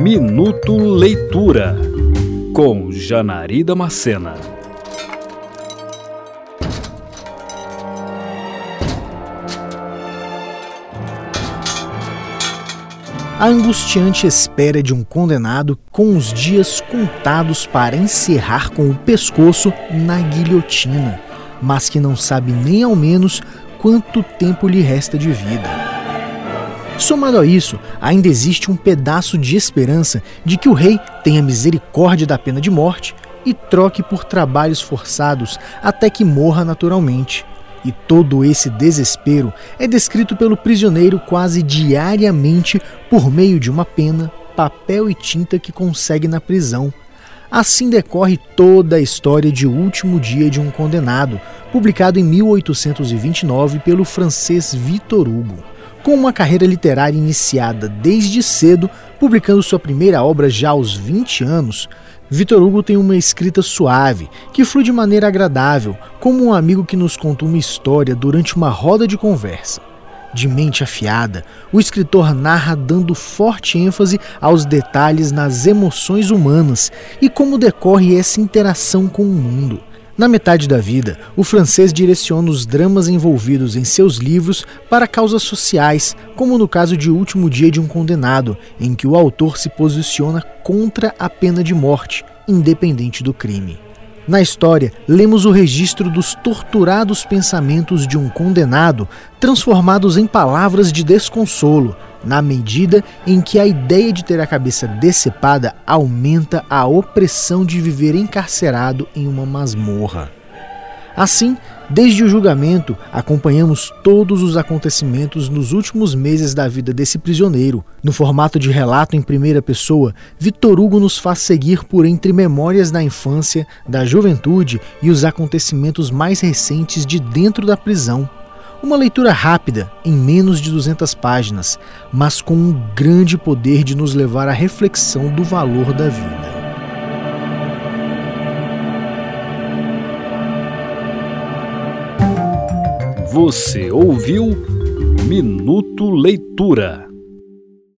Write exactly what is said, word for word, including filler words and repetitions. Minuto Leitura, com Janari Damacena. A angustiante espera de um condenado com os dias contados para encerrar com o pescoço na guilhotina, mas que não sabe nem ao menos quanto tempo lhe resta de vida. Somado a isso, ainda existe um pedaço de esperança de que o rei tenha misericórdia da pena de morte e troque por trabalhos forçados até que morra naturalmente. E todo esse desespero é descrito pelo prisioneiro quase diariamente por meio de uma pena, papel e tinta que consegue na prisão. Assim decorre toda a história de O Último Dia de um Condenado, publicado em mil oitocentos e vinte e nove pelo francês Victor Hugo. Com uma carreira literária iniciada desde cedo, publicando sua primeira obra já aos vinte anos, Victor Hugo tem uma escrita suave, que flui de maneira agradável, como um amigo que nos conta uma história durante uma roda de conversa. De mente afiada, o escritor narra dando forte ênfase aos detalhes nas emoções humanas e como decorre essa interação com o mundo. Na metade da vida, o francês direciona os dramas envolvidos em seus livros para causas sociais, como no caso de O Último Dia de um Condenado, em que o autor se posiciona contra a pena de morte, independente do crime. Na história, lemos o registro dos torturados pensamentos de um condenado, transformados em palavras de desconsolo, na medida em que a ideia de ter a cabeça decepada aumenta a opressão de viver encarcerado em uma masmorra. Assim, desde o julgamento, acompanhamos todos os acontecimentos nos últimos meses da vida desse prisioneiro. No formato de relato em primeira pessoa, Victor Hugo nos faz seguir por entre memórias da infância, da juventude e os acontecimentos mais recentes de dentro da prisão. Uma leitura rápida, em menos de duzentas páginas, mas com um grande poder de nos levar à reflexão do valor da vida. Você ouviu Minuto Leitura.